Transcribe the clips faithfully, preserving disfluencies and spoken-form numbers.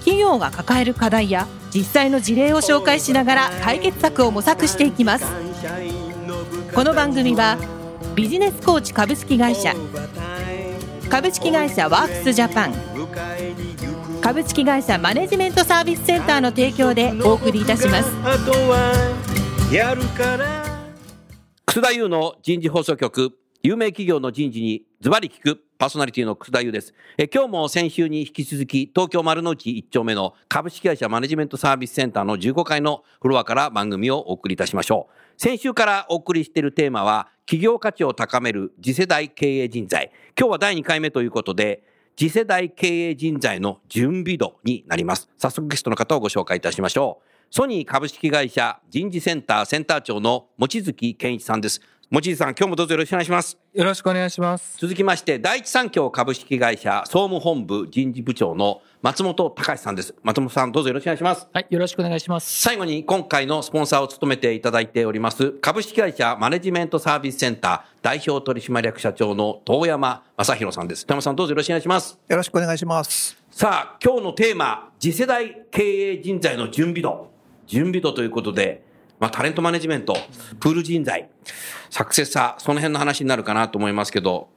企業が抱える課題や実際の事例を紹介しながら解決策を模索していきます。この番組はビジネスコーチ株式会社、株式会社ワークスジャパン、株式会社マネジメントサービスセンターの提供でお送りいたします。楠田優の人事放送局、有名企業の人事にズバリ聞く。パーソナリティの楠田優です。え今日も先週に引き続き、東京丸の内いっ丁目の株式会社マネジメントサービスセンターのじゅうごかいのフロアから番組をお送りいたしましょう。先週からお送りしているテーマは、企業価値を高める次世代経営人材。今日はだいにかいめということで、次世代経営人材の準備度になります。早速ゲストの方をご紹介いたしましょう。ソニー株式会社人事センターセンター長の望月健一さんです。望月さん、今日もどうぞよろしくお願いします。よろしくお願いします。続きまして、第一三共株式会社総務本部人事部長の松本隆さんです。松本さん、どうぞよろしくお願いします。はい、よろしくお願いします。最後に、今回のスポンサーを務めていただいております株式会社マネジメントサービスセンター代表取締役社長の遠山正弘さんです。遠山さん、どうぞよろしくお願いします。よろしくお願いします。さあ、今日のテーマ、次世代経営人材の準備度準備度ということで、まあ、タレントマネジメント、プール人材、サクセッサー、その辺の話になるかなと思いますけど、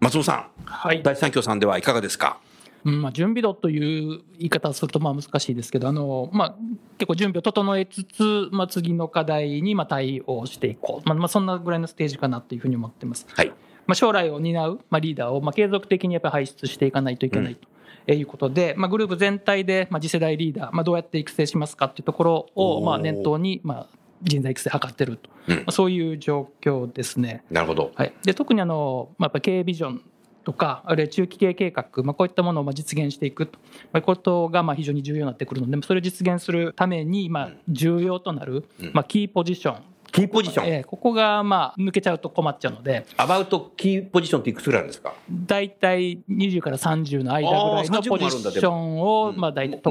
松本さん、はい、第一三共さんではいかがですか。うんまあ、準備度という言い方をするとまあ難しいですけど、あの、まあ、結構準備を整えつつ、まあ、次の課題にまあ対応していこう、まあまあ、そんなぐらいのステージかなというふうに思っています。はい、まあ、将来を担う、まあ、リーダーをまあ継続的にやっぱり輩出していかないといけないと。うんいうことで、まあ、グループ全体で、まあ、次世代リーダー、まあ、どうやって育成しますかっていうところを、まあ、念頭に、まあ、人材育成を図ってると、うんまあ、そういう状況ですね。なるほど。はい、で特にあの、まあ、やっぱ経営ビジョンとか、あるいは中期経営計画、まあ、こういったものをまあ実現していくということがまあ非常に重要になってくるので、それを実現するためにまあ重要となる、うんまあ、キーポジションキーポジション、えー、ここがまあ抜けちゃうと困っちゃうので、アバウトキーポジションっていくつぐらいなんですか。だいたいにじゅうからさんじゅうの間ぐらいのポジションをまあだいたいグ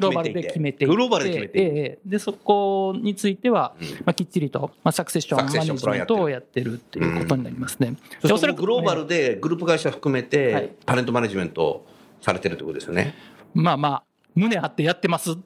ローバルで決めていて、グローバルで決めていて、えー、でそこについてはまあきっちりとまあサクセッションマネジメントをやってるということになりますね。うん、おそらくグローバルでグループ会社含めてタレントマネジメントをされてるということですよね。まあまあ胸張ってやってます見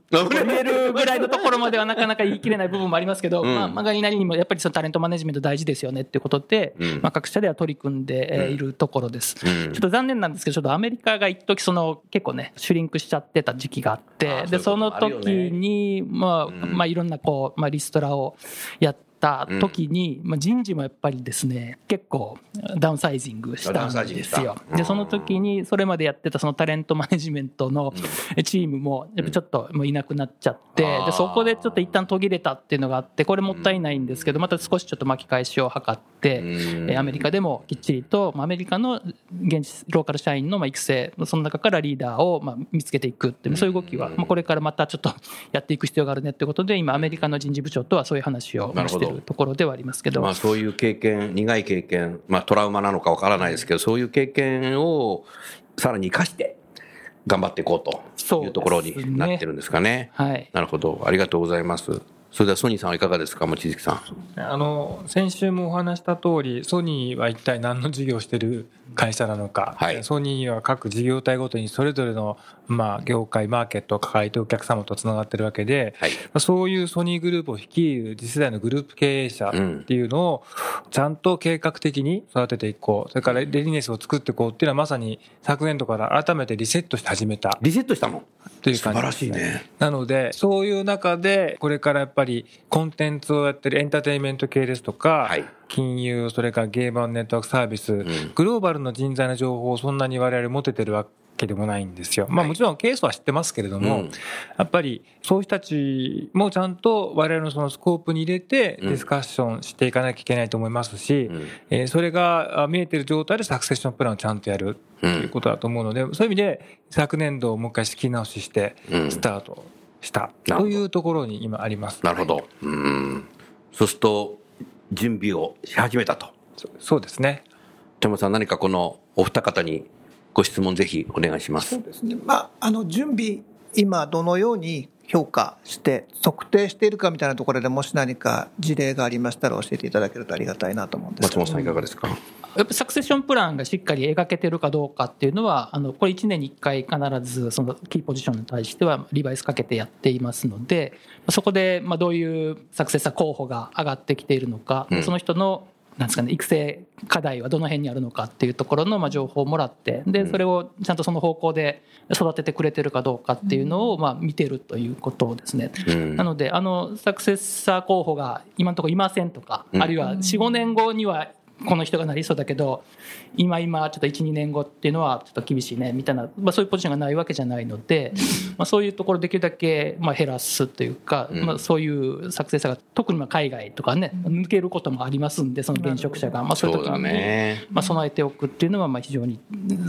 えるぐらいのところまではなかなか言い切れない部分もありますけど、うんまあ、まがりなりにもやっぱりそのタレントマネジメント大事ですよねっていうことで、うんまあ、各社では取り組んでいるところです。うん、ちょっと残念なんですけど、ちょっとアメリカが一時その結構ねシュリンクしちゃってた時期があって、でその時にまあまあいろんなこうまあリストラをやってた時に、まあ、人事もやっぱりですね結構ダウンサイジングしたんですよ。でその時にそれまでやってたそのタレントマネジメントのチームもやっぱちょっともういなくなっちゃって、でそこでちょっと一旦途切れたっていうのがあって、これもったいないんですけど、また少しちょっと巻き返しを図って、アメリカでもきっちりとアメリカの現地ローカル社員の育成、その中からリーダーをまあ見つけていくっていう、そういう動きはこれからまたちょっとやっていく必要があるねってことで、今アメリカの人事部長とはそういう話をしてるところではありますけど、まあ、そういう経験、苦い経験、まあ、トラウマなのかわからないですけど、そういう経験をさらに生かして頑張っていこうというところになってるんですかね。はい、なるほど、ありがとうございます。それではソニーさんはいかがですか、望月さん。あの先週もお話した通り、ソニーは一体何の事業をしている会社なのか、はい、ソニーは各事業体ごとにそれぞれの、まあ、業界マーケットを抱えてお客様とつながっているわけで、はい、そういうソニーグループを率いる次世代のグループ経営者っていうのをちゃんと計画的に育てていこう、それからレジネスを作っていこうっていうのはまさに昨年度から改めてリセットして始めた。リセットしたのという感じですね。素晴らしいね。なのでそういう中でこれからやっぱりやっぱりコンテンツをやってるエンターテインメント系ですとか、はい、金融、それからゲームネットワークサービス、うん、グローバルの人材の情報をそんなに我々持ててるわけでもないんですよ。まあ、もちろんケースは知ってますけれども、はいうん、やっぱりそういう人たちもちゃんと我々のそのスコープに入れてディスカッションしていかなきゃいけないと思いますし、うんえー、それが見えてる状態でサクセッションプランをちゃんとやるということだと思うので、うん、そういう意味で昨年度をもう一回仕切り直ししてスタート、うんしたというところに今あります。なるほど。うん。そうすると準備をし始めたと。そうですね。田村さん、何かこのお二方にご質問ぜひお願いします。そうですね。まあ、あの準備今どのように評価して測定しているかみたいなところで、もし何か事例がありましたら教えていただけるとありがたいなと思うんですけど。松本さんいかがですか。やっぱサクセッションプランがしっかり描けてるかどうかっていうのは、あのこれいちねんにいっかい必ずそのキーポジションに対してはリバイスかけてやっていますので、そこでまあどういうサクセッサー候補が上がってきているのか、うん、その人のなんですかね、育成課題はどの辺にあるのかっていうところのまあ情報をもらって、でそれをちゃんとその方向で育ててくれてるかどうかっていうのをまあ見てるということですね、うん、なのであのサクセッサー候補が今のところいませんとか、うん、あるいは よん,ご 年後にはこの人がなりそうだけど今今ちょっと いち,に 年後っていうのはちょっと厳しいねみたいな、まあ、そういうポジションがないわけじゃないので、まあ、そういうところできるだけまあ減らすというか、うん、まあ、そういう作成者が特にまあ海外とかね、抜けることもありますんで、その現職者が、まあ、そういう時にまあ備えておくっていうのはまあ非常に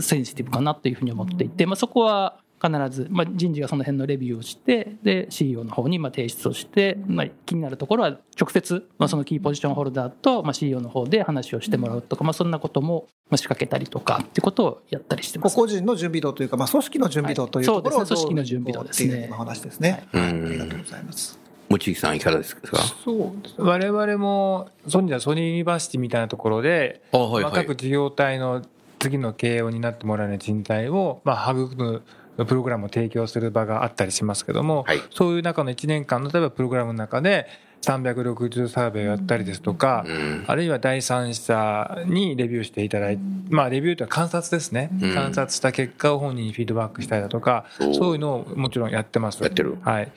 センシティブかなというふうに思っていて、まあ、そこは必ず、まあ、人事がその辺のレビューをしてで シーイーオー の方にまあ提出をして、まあ、気になるところは直接、まあ、そのキーポジションホルダーと、まあ、シーイーオー の方で話をしてもらうとか、まあ、そんなことも仕掛けたりとかってことをやったりしてます。個々人の準備度というか、まあ、組織の準備度というところを、はい、そうですね、組織の準備度ですね。お話ですね。ありがとうございます。望月さんいかがですか。そう我々もソニーソニーユニバーシティみたいなところで、はいはい、まあ、各事業体の次の経営を担ってもらえる人材を、まあ、育むプログラムを提供する場があったりしますけども、はい、そういう中のいちねんかんの例えばプログラムの中でさんびゃくろくじゅうサーベイをやったりですとか、うん、あるいは第三者にレビューしていただいて、まあ、レビューというのは観察ですね、うん、観察した結果を本人にフィードバックしたりだとか、うん、そういうのをもちろんやってます。やってる、はい、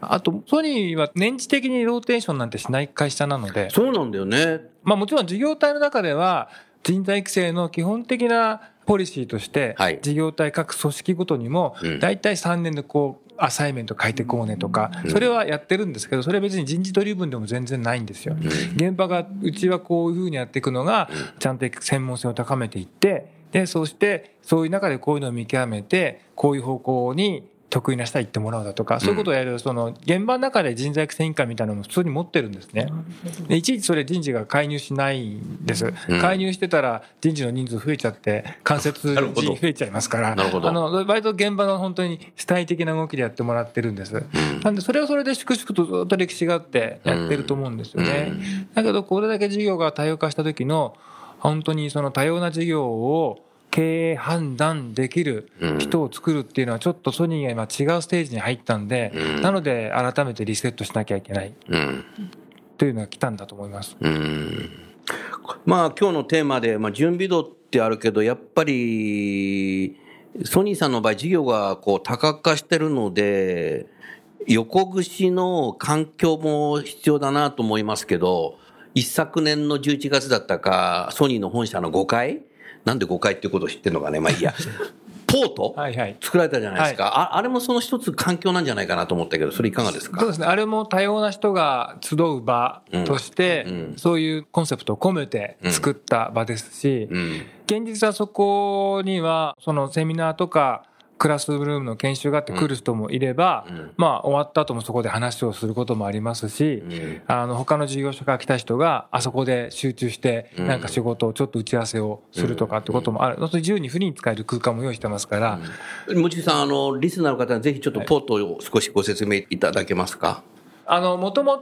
あとソニーは年次的にローテーションなんてしない会社なので。そうなんだよね、まあ、もちろん事業体の中では人材育成の基本的なポリシーとして、はい、事業体各組織ごとにもだいたいさんねんでこうアサイメント変えてこうねとか、うん、それはやってるんですけど、それは別に人事ドリブンでも全然ないんですよ、うん、現場がうちはこういう風にやっていくのがちゃんと専門性を高めていって、でそうしてそういう中でこういうのを見極めてこういう方向に得意な人は行ってもらうだとか、そういうことをやる、その現場の中で人材育成委員会みたいなのも普通に持ってるんですね。でいちいちそれ人事が介入しないんです、うん、介入してたら人事の人数増えちゃって間接人増えちゃいますから、なるほど、あの割と現場の本当に主体的な動きでやってもらってるんです、うん、なんでそれはそれで粛々とずっと歴史があってやってると思うんですよね、うんうん、だけどこれだけ事業が多様化した時の本当にその多様な事業を経営判断できる人を作るっていうのはちょっとソニーが今違うステージに入ったんで、うん、なので改めてリセットしなきゃいけない、うん、というのが来たんだと思います、うん、まあ、今日のテーマで、まあ、準備度ってあるけどやっぱりソニーさんの場合事業がこう多角化してるので横串の環境も必要だなと思いますけど、一昨年のじゅういちがつだったかソニーの本社のごかい、なんでごかいっていうことを知ってるのかね、まあいいやポートはい、はい、作られたじゃないですか、はい、あ, あれもその一つ環境なんじゃないかなと思ったけど、それいかがですか。そうですね、あれも多様な人が集う場として、うんうん、そういうコンセプトを込めて作った場ですし、うんうん、現実はそこにはそのセミナーとかクラスルームの研修があって来る人もいれば、うん、まあ終わった後もそこで話をすることもありますし、うん、あの他の事業所から来た人があそこで集中してなんか仕事をちょっと打ち合わせをするとかってこともある、うんうん、自由にフリーに使える空間も用意してますから、うん、望月さん、あのリスナーの方にぜひちょっとポートを少しご説明いただけますか。はい、あの元々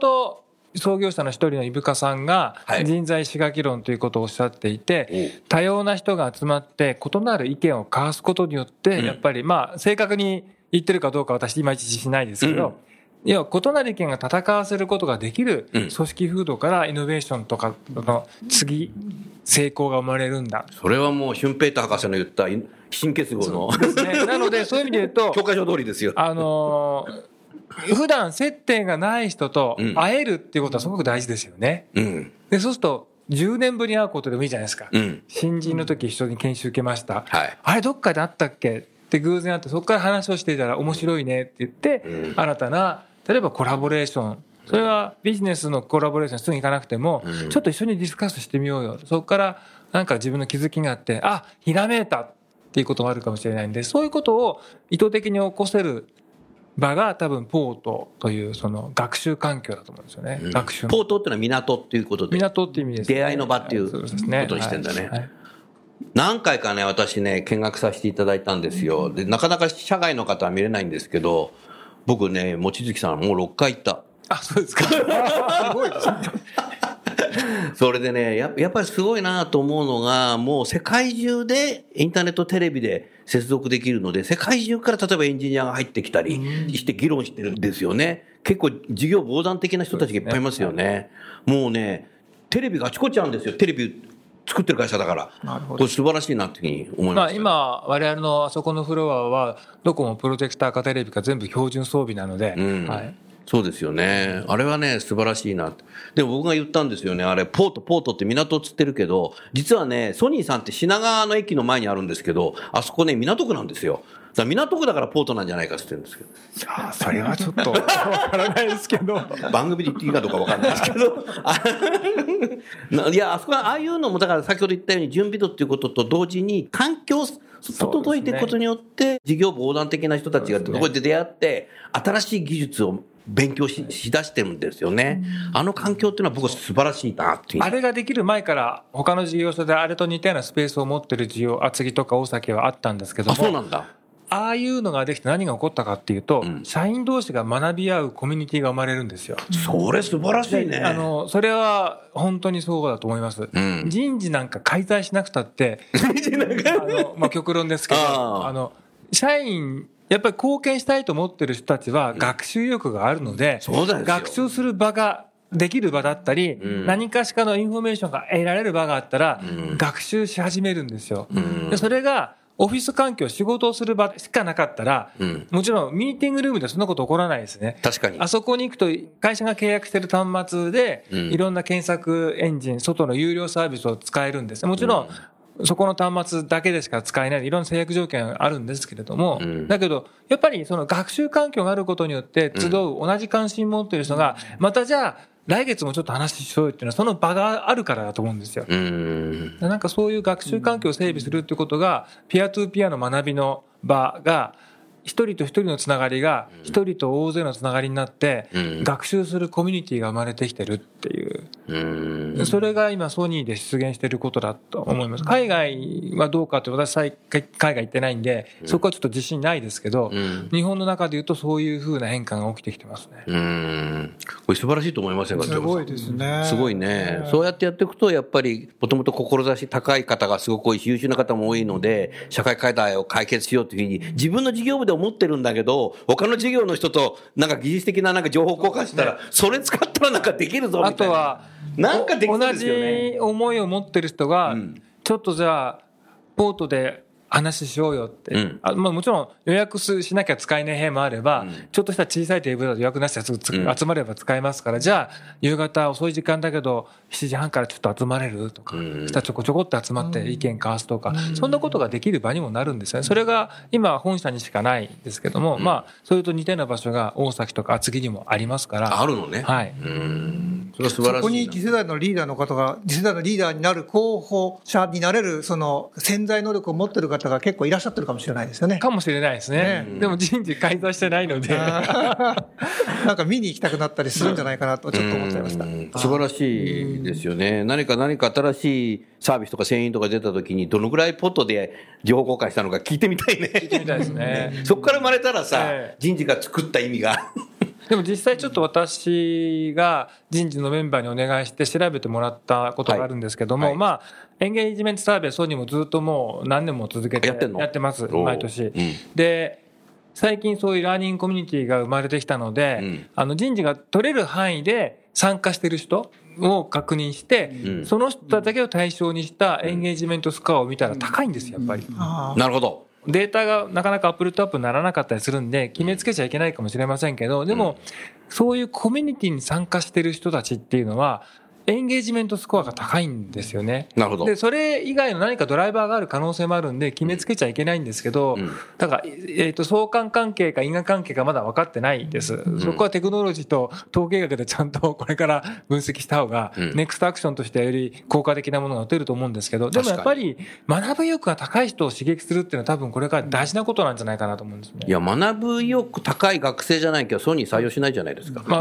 創業者の一人の伊深さんが人材志垣論ということをおっしゃっていて、多様な人が集まって異なる意見を交わすことによってやっぱりまあ正確に言ってるかどうか私いまいち自信ないですけど、要は異なる意見が戦わせることができる組織風土からイノベーションとかの次成功が生まれるんだ。それはもうシュンペーター博士の言った新結合のそうですね。なのでそういう意味で言うと教科書通りですよ。あのー普段接点がない人と会えるっていうことはすごく大事ですよね、うん、でそうするとじゅうねんぶりに会うことでもいいじゃないですか、うん、新人の時一緒に研修受けました、うん、はい、あれどっかで会ったっけって偶然会って、そこから話をしていたら面白いねって言って、うん、新たな例えばコラボレーション、それはビジネスのコラボレーションすぐに行かなくても、うん、ちょっと一緒にディスカスしてみようよ、そこからなんか自分の気づきがあって、あ、ひらめいたっていうこともあるかもしれないんで、そういうことを意図的に起こせる場が多分ポートというその学習環境だと思うんですよね、うん、学習ポートっていうのは港っていうことで、港って意味です、ね、出会いの場っていうことにしてんだね、はいはい、何回かね私ね見学させていただいたんですよ。でなかなか社外の方は見れないんですけど、僕ね望月さんもうろっかい行った。あ、そうですかすごいですねそれでね や, やっぱりすごいなと思うのが、もう世界中でインターネットテレビで接続できるので、世界中から例えばエンジニアが入ってきたりして議論してるんですよね。結構事業膨大的な人たちがいっぱいいますよね。もうねテレビがあちこちあるんですよ。テレビ作ってる会社だから、これ素晴らしいなというふうに思います、ね。まあ、今我々のあそこのフロアはどこもプロジェクターかテレビか全部標準装備なので、うんはい、そうですよね。あれはね素晴らしいな。でも僕が言ったんですよね、あれポートポートって港っつってるけど、実はねソニーさんって品川の駅の前にあるんですけど、あそこね港区なんですよ。だ港区だからポートなんじゃないかって言ってるんですけど、あそれはちょっと分からないですけど番組で言っていいかどうか分からないですけどいやあそこはああいうのもだから先ほど言ったように準備度っていうことと同時に環境を届いていくことによって事業部横断的な人たちがここで出会って新しい技術を勉強 し, しだしてるんですよね。あの環境っていうのは僕は素晴らしいなっていう。あれができる前から他の事業所であれと似たようなスペースを持ってる事業、厚木とか大崎はあったんですけども、あそうなんだ。ああいうのができて何が起こったかっていうと、うん、社員同士が学び合うコミュニティが生まれるんですよ。それ素晴らしいね。あのそれは本当にそうだと思います、うん、人事なんか解体しなくたってあの、まあ、極論ですけどああの社員やっぱり貢献したいと思ってる人たちは学習意欲があるので、うん、学習する場ができる場だったり、うん、何かしらのインフォメーションが得られる場があったら、うん、学習し始めるんですよ、うん、でそれがオフィス環境、仕事をする場しかなかったら、うん、もちろんミーティングルームではそんなこと起こらないですね。確かに。あそこに行くと会社が契約している端末で、うん、いろんな検索エンジン、外の有料サービスを使えるんです。もちろん、うん、そこの端末だけでしか使えない、いろんな制約条件があるんですけれども、うん、だけどやっぱりその学習環境があることによって集う同じ関心持っている人が、うん、またじゃあ来月もちょっと話しようよっていうのはその場があるからだと思うんですよ。うんなんかそういう学習環境を整備するってことが、ピアトゥーピアの学びの場が一人と一人のつながりが一人と大勢のつながりになって学習するコミュニティが生まれてきてるっていう、それが今ソニーで出現していることだと思います。海外はどうかって、私海外行ってないんでそこはちょっと自信ないですけど、日本の中でいうとそういう風な変化が起きてきてますね。うんこれ素晴らしいと思いませんか。すごいですね。すごいね。そうやってやっていくとやっぱりもともと志高い方がすごく多いし、優秀な方も多いので社会課題を解決しようというふうに自分の事業部で思ってるんだけど、他の事業の人となんか技術的ななんか情報交換したらそれ使ったらなんかできるぞみたいな。あとはなんかできるんですよね。同じ思いを持ってる人がちょっとじゃあポートで話しようよって、うんあまあ、もちろん予約しなきゃ使えない部屋もあれば、うん、ちょっとした小さいテーブルだと予約なしですぐ、うん、集まれば使えますから、じゃあ夕方遅い時間だけどしちじはんからちょっと集まれるとか、うん、したちょこちょこって集まって意見交わすとか、うん、そんなことができる場にもなるんですよね。それが今本社にしかないですけども、うん、まあそれと似たような場所が大崎とか厚木にもありますから。あるのね、はい、うんそれは素晴らしいな。そこに次世代のリーダーの方が次世代のリーダーになる候補者になれるその潜在能力を持ってる方方が結構いらっしゃってるかもしれないですよね。かもしれないですね、うん、でも人事改造してないのでなんか見に行きたくなったりするんじゃないかなとちょっと思っちゃいました。素晴らしいですよね。何か何か新しいサービスとか製品とか出た時にどのぐらいポットで情報公開したのか聞いてみたいね。聞いてみたいですねそこから生まれたらさ、えー、人事が作った意味がでも実際ちょっと私が人事のメンバーにお願いして調べてもらったことがあるんですけども、はいはい、まあエンゲージメントサーベイソニーもずっともう何年も続けてやってます毎年、うん、で最近そういうラーニングコミュニティが生まれてきたので、うん、あの人事が取れる範囲で参加してる人を確認して、うん、その人だけを対象にしたエンゲージメントスコアを見たら高いんですよやっぱり、うんうん、なるほど。データがなかなかアップルとアップにならなかったりするんで決めつけちゃいけないかもしれませんけど、でもそういうコミュニティに参加してる人たちっていうのはエンゲージメントスコアが高いんですよね。なるほど。でそれ以外の何かドライバーがある可能性もあるんで決めつけちゃいけないんですけど、うん、だから、えー、と相関関係か因果関係かまだ分かってないです、うん、そこはテクノロジーと統計学でちゃんとこれから分析した方が、うん、ネクストアクションとしてより効果的なものが打てると思うんですけど、でもやっぱり学ぶ意欲が高い人を刺激するっていうのは多分これから大事なことなんじゃないかなと思うんですね。いや学ぶ意欲高い学生じゃないけどソニー採用しないじゃないですか、まあ、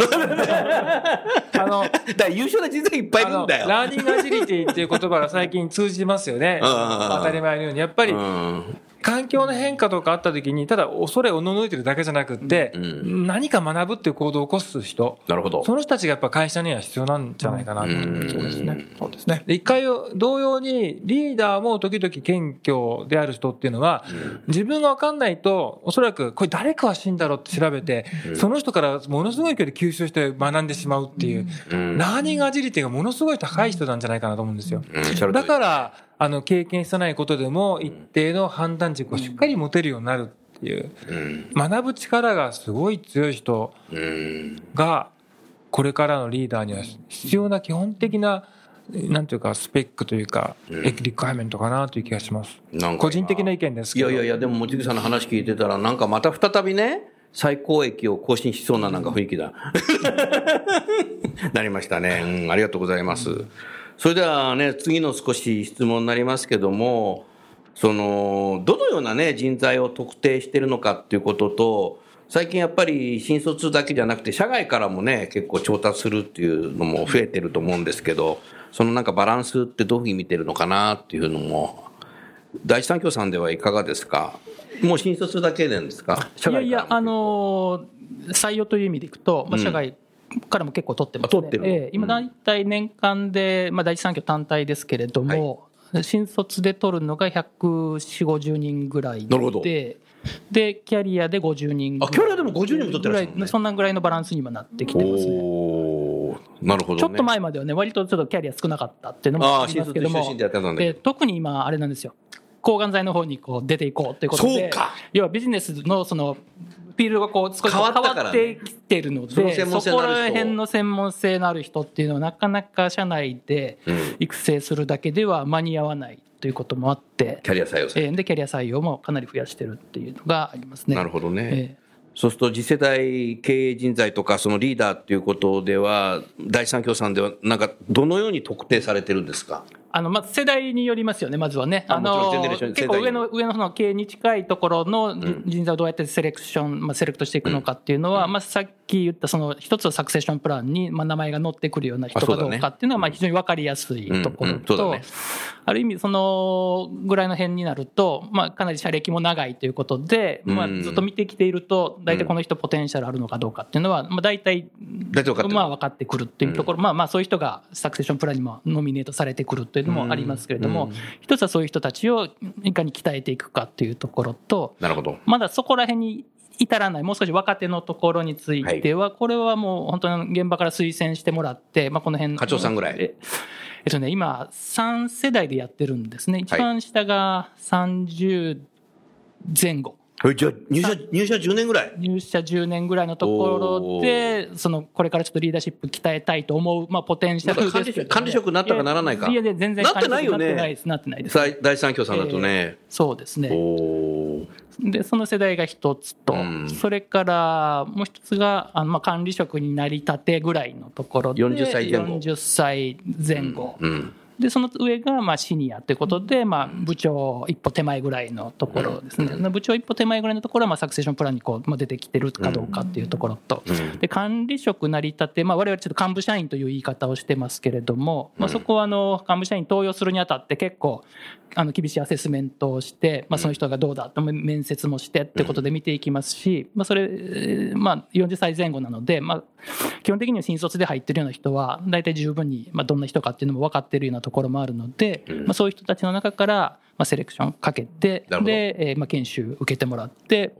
あのだから優秀な人材いっぱいいるんだよ。ラーニングアジリティっていう言葉が最近通じますよね当たり前のようにやっぱり、うん環境の変化とかあった時にただ恐れをののいてるだけじゃなくって、うん、何か学ぶっていう行動を起こす人、なるほど、その人たちがやっぱ会社には必要なんじゃないかなと思うんですね。そうですね。で一回同様にリーダーも時々謙虚である人っていうのは、うん、自分が分かんないとおそらくこれ誰詳しいんだろうって調べて、うん、その人からものすごい距離吸収して学んでしまうっていう、うん、ラーニングアジリティがものすごい高い人なんじゃないかなと思うんですよ、うん、だからあの経験してないことでも一定の判断軸をしっかり持てるようになるっていう、うん、学ぶ力がすごい強い人がこれからのリーダーには必要な基本的ななんていうかスペックというかリクワイアメントかなという気がします、うん、個人的な意見ですけど。いやいやいやでも望月さんの話聞いてたらなんかまた再びね最高益を更新しそうななんか雰囲気だなりましたね、うん、ありがとうございます、うんそれではね、次の少し質問になりますけども、その、どのようなね、人材を特定しているのかっていうことと、最近やっぱり新卒だけじゃなくて、社外からもね、結構調達するっていうのも増えてると思うんですけど、そのなんかバランスってどういうふうに見てるのかなっていうのも、第一三共さんではいかがですか？もう新卒だけなんですか？社外からも。いやいや、あの、採用という意味でいくと、まあ、社外、うんからも結構取ってますね。ええ、今大体年間で、まあ、第一三共単体ですけれども、はい、新卒で取るのがひゃくよんじゅう、ごじゅうにんぐらいで、でキャリアでごじゅうにんぐらい、あキャリアでもごじゅうにんも取ってらっしゃるんですね。そんなぐらいのバランスに今なってきてますね。おなるほどね。ちょっと前まではね割とちょっとキャリア少なかったっていうのもありますけども、で特に今あれなんですよ、抗がん剤の方にこう出ていこうということで、そうか要はビジネスのそのフィールドがこう少し変わってきてるので、ね、そ, のそこら辺の専門性のある人っていうのはなかなか社内で育成するだけでは間に合わないということもあって、うん、キャリア採用さんでキャリア採用もかなり増やしてるっていうのがありますね。なるほどね、えー、そうすると次世代経営人材とかそのリーダーっていうことでは第一三共さんではなんかどのように特定されてるんですか？あのまず世代によりますよね。まずはね、あの結構上の上のその経営に近いところの人材をどうやってセレクション、まあ、セレクトしていくのかっていうのは、まあ、さっき言ったその一つのサクセッションプランに、まあ、名前が載ってくるような人かどうかっていうのはまあ非常に分かりやすいところと、ある意味そのぐらいの辺になると、まあ、かなり社歴も長いということで、まあ、ずっと見てきていると大体この人ポテンシャルあるのかどうかっていうのは、まあ、大体まあ分かってくるっていうところ、まあ、まあそういう人がサクセッションプランにもノミネートされてくるというもありますけれども、一つはそういう人たちをいかに鍛えていくかというところと、なるほど、まだそこら辺に至らないもう少し若手のところについては、これはもう本当に現場から推薦してもらって、まあ、この辺課長さんぐらい、えっとね、今さん世代でやってるんですね。一番下がさんじゅうぜんご、じゃあ入社、入社じゅうねんぐらい入社じゅうねんぐらいのところで、そのこれからちょっとリーダーシップ鍛えたいと思う、まあ、ポテンシャルですけど、ね、ま、管理職になったかならないか。いやいや全然なってないよね。なってないですなってないです、ね、第三共さんだとね、えー、そうですね。おでその世代が一つと、うん、それからもう一つがあの、まあ、管理職になりたてぐらいのところでよんじゅっさいぜんご、よんじゅっさいぜん後、うんうん、でその上がまあシニアということで、まあ部長一歩手前ぐらいのところですね、うん、部長一歩手前ぐらいのところはまあサクセッションプランにこう出てきてるかどうかっていうところと、うん、で管理職なりたて、まあ、我々ちょっと幹部社員という言い方をしてますけれども、まあ、そこはあの幹部社員登用するにあたって結構あの厳しいアセスメントをして、まあ、その人がどうだと面接もしてってことで見ていきますし、まあ、それ、まあ、よんじゅっさいぜん後なので、まあ、基本的には新卒で入ってるような人は大体十分に、まあ、どんな人かっていうのも分かってるようなところもあるので、まあ、そういう人たちの中からまあセレクションかけて、で、えー、まあ研修受けてもらって、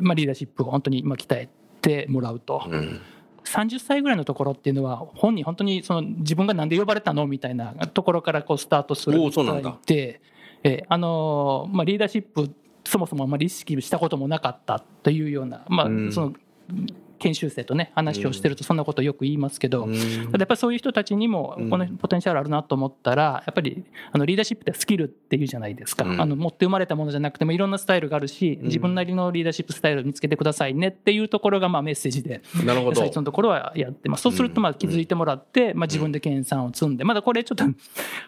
まあ、リーダーシップを本当にまあ鍛えてもらうと、うん、さんじゅっさいぐらいのところっていうのは本人本当にその自分がなんで呼ばれたのみたいなところからこうスタートするみたいで、えーあのーまあ、リーダーシップそもそもあまり意識したこともなかったというような、まあその研修生とね話をしてるとそんなことをよく言いますけど、やっぱりそういう人たちにもこのポテンシャルあるなと思ったら、やっぱりあのリーダーシップってスキルっていうじゃないですか、あの持って生まれたものじゃなくてもいろんなスタイルがあるし、自分なりのリーダーシップスタイルを見つけてくださいねっていうところがまあメッセージで最初のところはやってます。そうするとまあ気づいてもらって、まあ、自分で研鑽を積んで、まだこれちょっと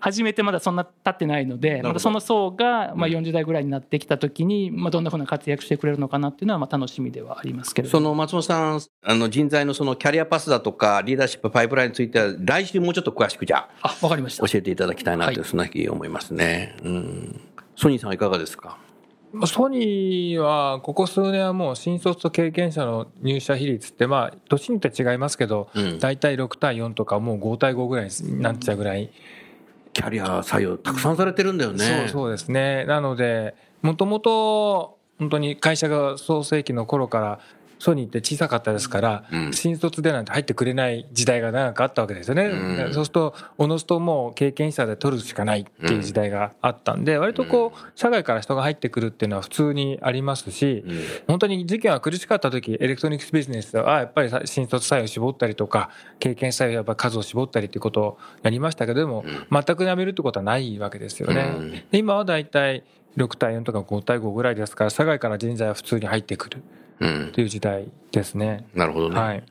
始めてまだそんな経ってないので、まだその層がまあよんじゅう代ぐらいになってきた時にまあどんなふうな活躍してくれるのかなっていうのはまあ楽しみではありますけれど、その松本さんあの人材のそのキャリアパスだとかリーダーシップパイプラインについては来週もうちょっと詳しくじゃあ、わかりました、教えていただきたいなとそんなふうに思いますね、はい、うん。ソニーさんはいかがですか。ソニーはここ数年はもう新卒と経験者の入社比率ってまあ年によって違いますけど、うん、大体ろくたいよんとかもうごたいごぐらいになっちゃうぐらい、うん、キャリア採用たくさんされてるんだよね。そうそうですね。なのでもともと本当に会社が創世期の頃からソニーって小さかったですから、うん、新卒でなんて入ってくれない時代が長くあったわけですよね、うん、そうするとおのずともう経験者で取るしかないっていう時代があったんで、うん、割とこう社外から人が入ってくるっていうのは普通にありますし、うん、本当に事件は苦しかった時エレクトロニクスビジネスはやっぱり新卒採用を絞ったりとか経験採用やっぱ数を絞ったりっていうことをやりましたけど、でも全くやめるってことはないわけですよね、うん、で今はだいたいろくたいよんとかごたいごぐらいですから、社外から人材は普通に入ってくるという時代ですね、うん、なるほどね、はい、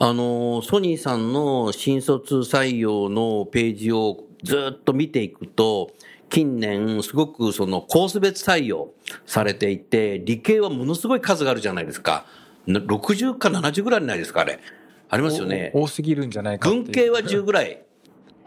あのソニーさんの新卒採用のページをずっと見ていくと近年すごくそのコース別採用されていて、理系はものすごい数があるじゃないですか。ろくじゅうかななじゅうぐらいないですか。あれありますよね。多すぎるんじゃないかっていう。文系はじゅうぐらい。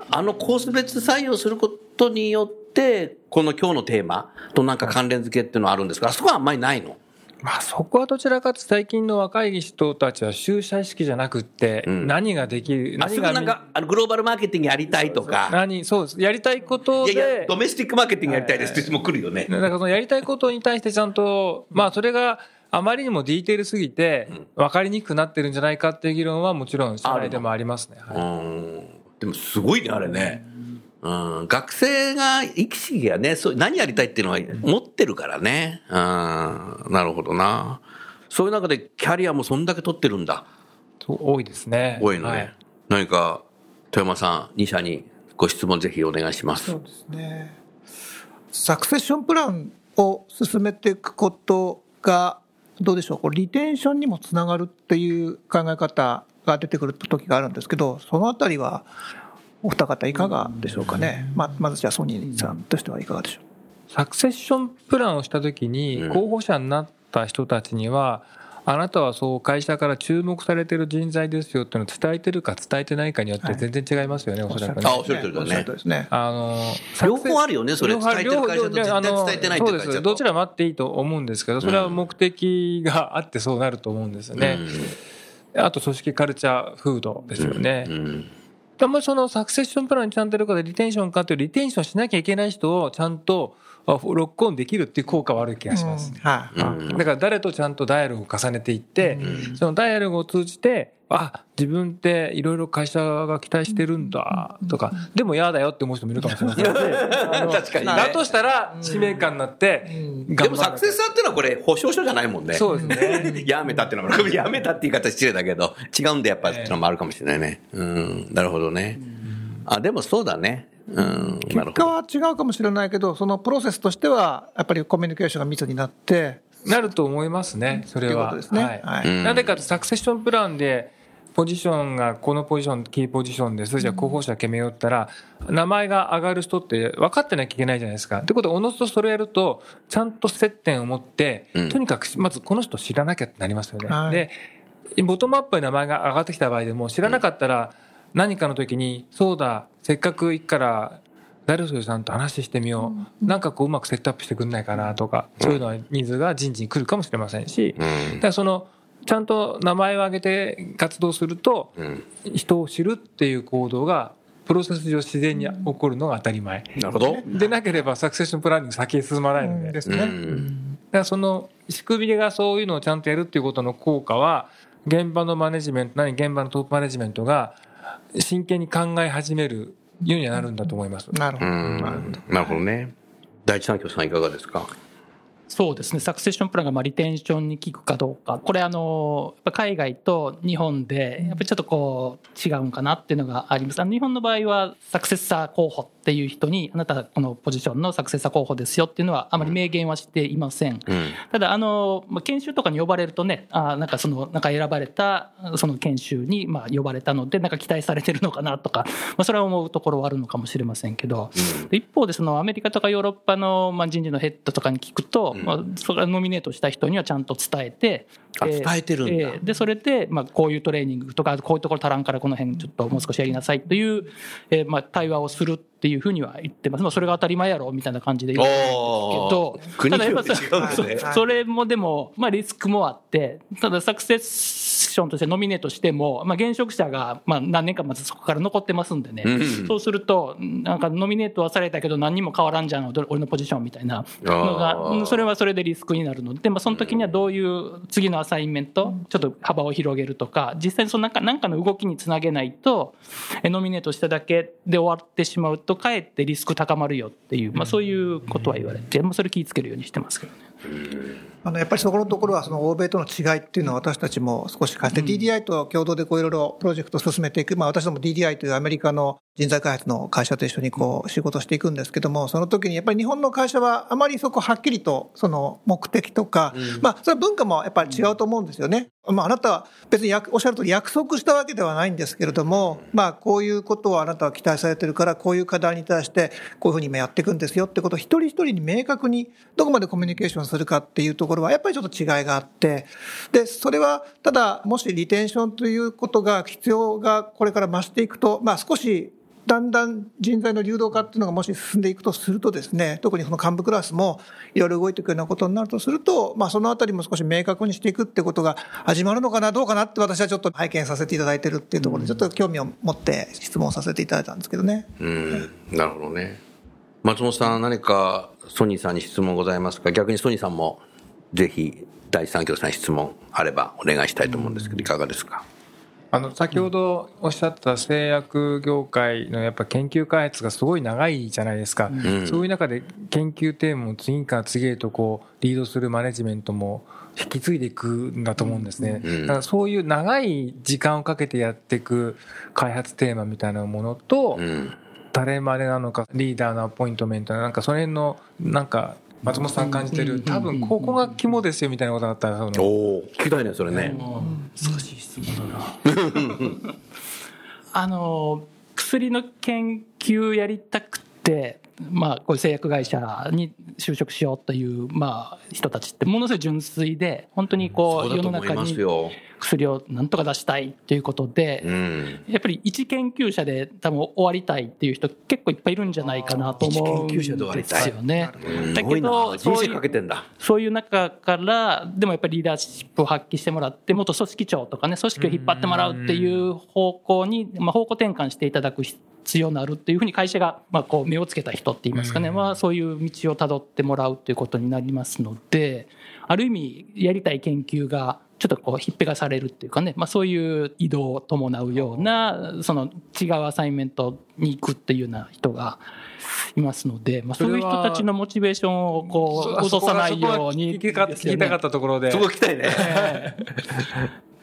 あのコース別採用することによってでこの今日のテーマとなんか関連付けっていうのはあるんですが、あそこはあんまりないの。まあ、そこはどちらかと最近の若い人たちは就社意識じゃなくって何ができる、うん、何がなんかグローバルマーケティングやりたいとか何そうですやりたいことでいやいやドメスティックマーケティングやりたいですっていつも来るよね。なんかそのやりたいことに対してちゃんとまあそれがあまりにもディテールすぎて分かりにくくなってるんじゃないかっていう議論はもちろん社内でもありますね、はい、うんでもすごいねあれね、うん、学生が生き死にはねそう何やりたいっていうのは持ってるからね、うん、なるほどな。そういう中でキャリアもそんだけ取ってるんだ。多いですね。多いのね、はい、何か富山さんに社にご質問ぜひお願いします。そうですね、サクセッションプランを進めていくことがどうでしょう、これリテンションにもつながるっていう考え方が出てくる時があるんですけど、そのあたりはお二方いかがでしょうかね。まあ、まずじゃあソニーさんとしてはいかがでしょう。サクセッションプランをしたときに候補者になった人たちには、あなたはそう会社から注目されている人材ですよっていうのを伝えてるか伝えてないかによって全然違いますよね、はい、おそらくね。あ、おっしゃるとおりですね。あの両方あるよね、それ。伝えてる会社と絶対伝えてないって会社と。そうです。どちらもあっていいと思うんですけど、それは目的があってそうなると思うんですよね、うん、あと組織カルチャー風土ですよね、うんうん、あんまりそのサクセッションプランにちゃんとやることでリテンションかというリテンションしなきゃいけない人をちゃんとロックオンできるっていう効果はある気がします、うんはい、だから誰とちゃんとダイアログを重ねていって、うん、そのダイアログを通じてあ自分っていろいろ会社が期待してるんだとか、でも嫌だよって思う人もいるかもしれませんので確かに、ね、だとしたら使命感になって頑張る。でもサクセスさんっていうのはこれ保証書じゃないもんね。そうですねやめたっていうのもやめたって言い方失礼だけど違うんでやっぱりっていうのもあるかもしれないね、えー、うんなるほどね。あでもそうだね、うん、結果は違うかもしれないけどそのプロセスとしてはやっぱりコミュニケーションが密になってなると思いますね。それはなぜかとサクセッションプランでポジションがこのポジションキーポジションです、じゃあ候補者決めよったら名前が上がる人って分かってなきゃいけないじゃないですか。ってことはおのずとそれやるとちゃんと接点を持ってとにかくまずこの人知らなきゃってなりますよね、はい、でボトムアップに名前が上がってきた場合でも知らなかったら何かの時にそうだせっかく行くから誰々さんと話してみよう、なんかこううまくセットアップしてくんないかなとかそういうのは人数が人事に来るかもしれませんし、だからそのちゃんと名前を挙げて活動すると人を知るっていう行動がプロセス上自然に起こるのが当たり前。なるほど。でなければサクセッションプランニング先へ進まないのでですね。だからその仕組みがそういうのをちゃんとやるっていうことの効果は現場のマネジメント、何現場のトップマネジメントが真剣に考え始めるようになるんだと思います。なるほど。なるほどね。第一三共さんいかがですか。そうですね、サクセッションプランがまあリテンションに効くかどうか、これあのやっぱ海外と日本でやっぱりちょっとこう違うんかなっていうのがあります。あの日本の場合はサクセッサー候補っていう人にあなたこのポジションのサクセッサー候補ですよっていうのはあまり明言はしていません、うん、ただあの研修とかに呼ばれるとね、あなんかそのなんか選ばれたその研修にまあ呼ばれたのでなんか期待されてるのかなとか、まあ、それは思うところはあるのかもしれませんけど、うん、一方でそのアメリカとかヨーロッパの人事のヘッドとかに聞くと、まあ、それノミネートした人にはちゃんと伝えて、あ、伝えてるんだ、えー、でそれで、まあ、こういうトレーニングとかこういうところ足らんからこの辺ちょっともう少しやりなさいという、えーまあ、対話をするっていうふうには言ってます、まあ、それが当たり前やろみたいな感じで言ってますけど、ただやっぱそ、ね、それもでも、まあ、リスクもあって、ただサクセスションとしてノミネートしても、まあ、現職者がまあ何年かまずそこから残ってますんでね、うんうん、そうするとなんかノミネートはされたけど何にも変わらんじゃん俺のポジションみたいなのが、それはそれでリスクになるので、まあ、その時にはどういう次のアサインメントちょっと幅を広げるとか、実際にその何かの動きにつなげないとノミネートしただけで終わってしまうととかえってリスク高まるよっていう、まあ、そういうことは言われて、まあ、それ気をつけるようにしてますけどね。あのやっぱりそこのところはその欧米との違いっていうのは私たちも少し感じて、うん、ディーディーアイ と共同でこういろいろプロジェクトを進めていく、まあ、私ども ディーディーアイ というアメリカの人材開発の会社と一緒にこう仕事していくんですけども、その時にやっぱり日本の会社はあまりそこはっきりとその目的とか、うん、まあそれは文化もやっぱり違うと思うんですよね、うん、まあ、あなたは別におっしゃるとおり約束したわけではないんですけれども、まあ、こういうことをあなたは期待されてるからこういう課題に対してこういうふうに今やっていくんですよってことを一人一人に明確にどこまでコミュニケーションするかっていうところはやっぱりちょっと違いがあって、でそれはただもしリテンションということが必要がこれから増していくと、まあ少しだんだん人材の流動化っていうのがもし進んでいくとするとですね、特にその幹部クラスもいろいろ動いていくようなことになるとすると、まあそのあたりも少し明確にしていくってことが始まるのかなどうかなって私はちょっと拝見させていただいてるっていうところでちょっと興味を持って質問させていただいたんですけどね。うん、なるほどね。松本さん、何かソニーさんに質問ございますか？逆にソニーさんもぜひ第三協さん質問あればお願いしたいと思うんですけど、いかがですか？あの先ほどおっしゃった製薬業界のやっぱ研究開発がすごい長いじゃないですか、うん、そういう中で研究テーマを次から次へとこうリードするマネジメントも引き継いでいくんだと思うんですね、うん、だからそういう長い時間をかけてやっていく開発テーマみたいなものと、うん、誰までなのかリーダーのアポイントメントなんかその辺のなんか松本さん感じてる、多分ここが肝ですよみたいなことだったら、そのお聞きたいねそれね。難しい質問だなあの薬の研究やりたくて、まあ、こういう製薬会社に就職しようという、まあ、人たちってものすごい純粋で、本当にこう世の中に薬をなんとか出したいということで、うん、やっぱり一研究者で多分終わりたいっていう人結構いっぱいいるんじゃないかなと思うんですよね。だけど人生かけてんだ。そういう中からでもやっぱりリーダーシップを発揮してもらって、元組織長とかね、組織を引っ張ってもらうっていう方向に、まあ、方向転換していただく必要になるっていうふうに会社がまあこう目をつけた人って言いますかね、まあ、そういう道をたどってもらうということになりますので、ある意味やりたい研究がちょっとこうひっぺがされるっていうかね、まあ、そういう移動を伴うようなその違うアサインメントに行くっていうような人がいますので、まあ、そういう人たちのモチベーションをこう落とさないように、ね、聞きたかったところでそこ聞きたいね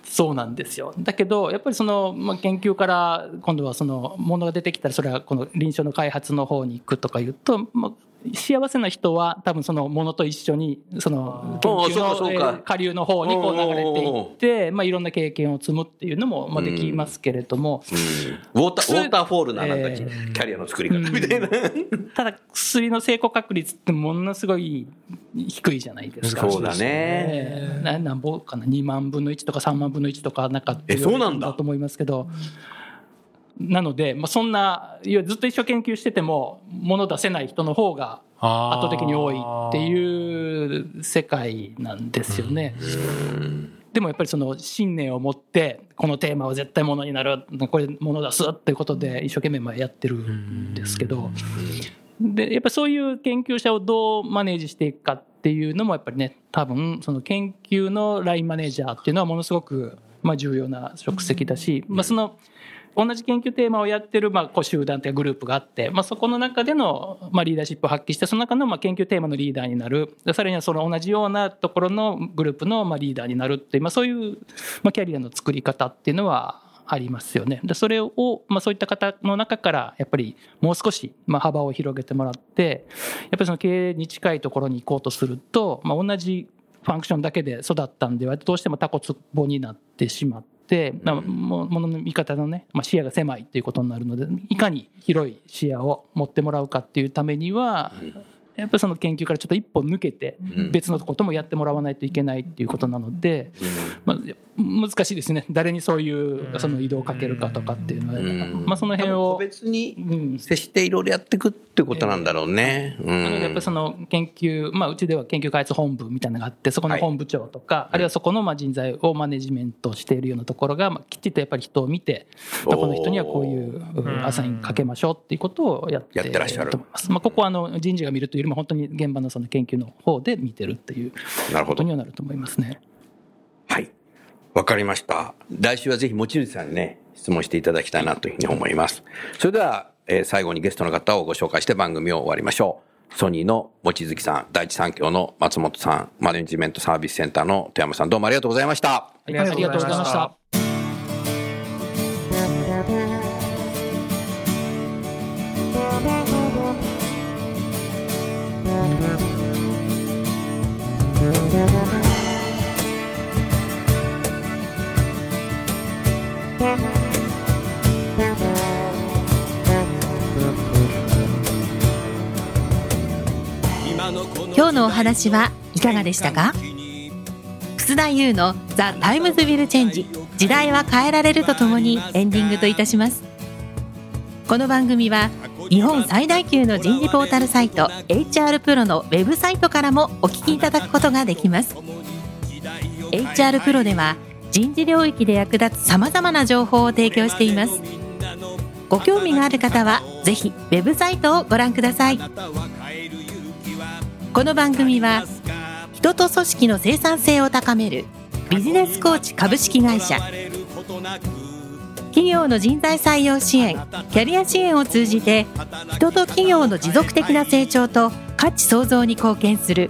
そうなんですよ。だけどやっぱりその、まあ、研究から今度はそのものが出てきたらそれはこの臨床の開発の方に行くとかいうと、まあ幸せな人は多分そのものと一緒にその研究の下流の方にこう流れていって、まあいろんな経験を積むっていうのもまあできますけれども、ウォーター、ウォーターフォールななんかキャリアの作り方みたいな、ただ薬の成功確率ってものすごい低いじゃないですか。そうだね、何ぼかな、にまんぶんのいちとかさんまんぶんのいちとかなんかだと思いますけど、なので、まあ、そんなずっと一生研究してても物出せない人の方が圧倒的に多いっていう世界なんですよね。でもやっぱりその信念を持ってこのテーマは絶対物になる、これ物出すっていうことで一生懸命やってるんですけど、でやっぱそういう研究者をどうマネージしていくかっていうのもやっぱりね、多分その研究のラインマネージャーっていうのはものすごくまあ重要な職責だし、まあその同じ研究テーマをやってるまあ集団というかグループがあって、まあ、そこの中でのまあリーダーシップを発揮して、その中のまあ研究テーマのリーダーになる、さらにはその同じようなところのグループのまあリーダーになるっていう、まあ、そういうまあキャリアの作り方っていうのはありますよね。でそれを、まあ、そういった方の中からやっぱりもう少し、まあ、幅を広げてもらって、やっぱりその経営に近いところに行こうとすると、まあ、同じファンクションだけで育ったんではどうしてもタコツボになってしまって、ものの見方のね、まあ、視野が狭いということになるので、いかに広い視野を持ってもらうかっていうためには、やっぱりその研究からちょっと一歩抜けて別のこともやってもらわないといけないっていうことなので、まあ、難しいですね。誰にそういうその移動をかけるかとかっていうのは、まあ、その辺を個別に接していろいろやっていくっていうことなんだろうね。うん、なのでやっぱりその研究、まあ、うちでは研究開発本部みたいなのがあって、そこの本部長とか、はい、あるいはそこのまあ人材をマネジメントしているようなところが、まあ、きちっとやっぱり人を見て、この人にはこういうアサインかけましょうっていうことをやっていると思います。まあ、ここはあの人事が見るというまあ、本当に現場 の, その研究の方で見てるっていうことにはなると思いますね。はい、わかりました。来週はぜひ持ち主さんにね質問していただきたいなというふうに思います。それでは、えー、最後にゲストの方をご紹介して番組を終わりましょう。ソニーの望月さん、第一三共の松本さん、マネジメントサービスセンターの富山さん、どうもありがとうございました。ありがとうございました。今日のお話はいかがでしたか。楠田優の The Times Will Change 時代は変えられるとともにエンディングといたします。この番組は日本最大級の人事ポータルサイト エイチアール プロのウェブサイトからもお聞きいただくことができます。 エイチアール プロでは人事領域で役立つさまざまな情報を提供しています。ご興味がある方はぜひウェブサイトをご覧ください。この番組は人と組織の生産性を高めるビジネスコーチ株式会社、企業の人材採用支援、キャリア支援を通じて人と企業の持続的な成長と価値創造に貢献する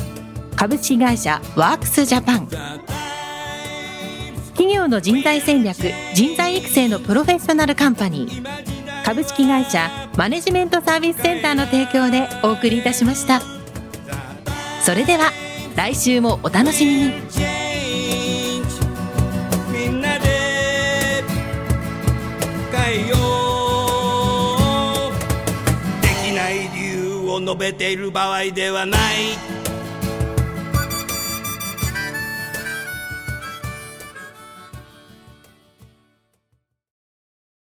株式会社ワークスジャパン、企業の人材戦略・人材育成のプロフェッショナルカンパニー株式会社マネジメントサービスセンターの提供でお送りいたしました。それでは来週もお楽しみに。みんなで変えよう。できない理由を述べている場合ではない。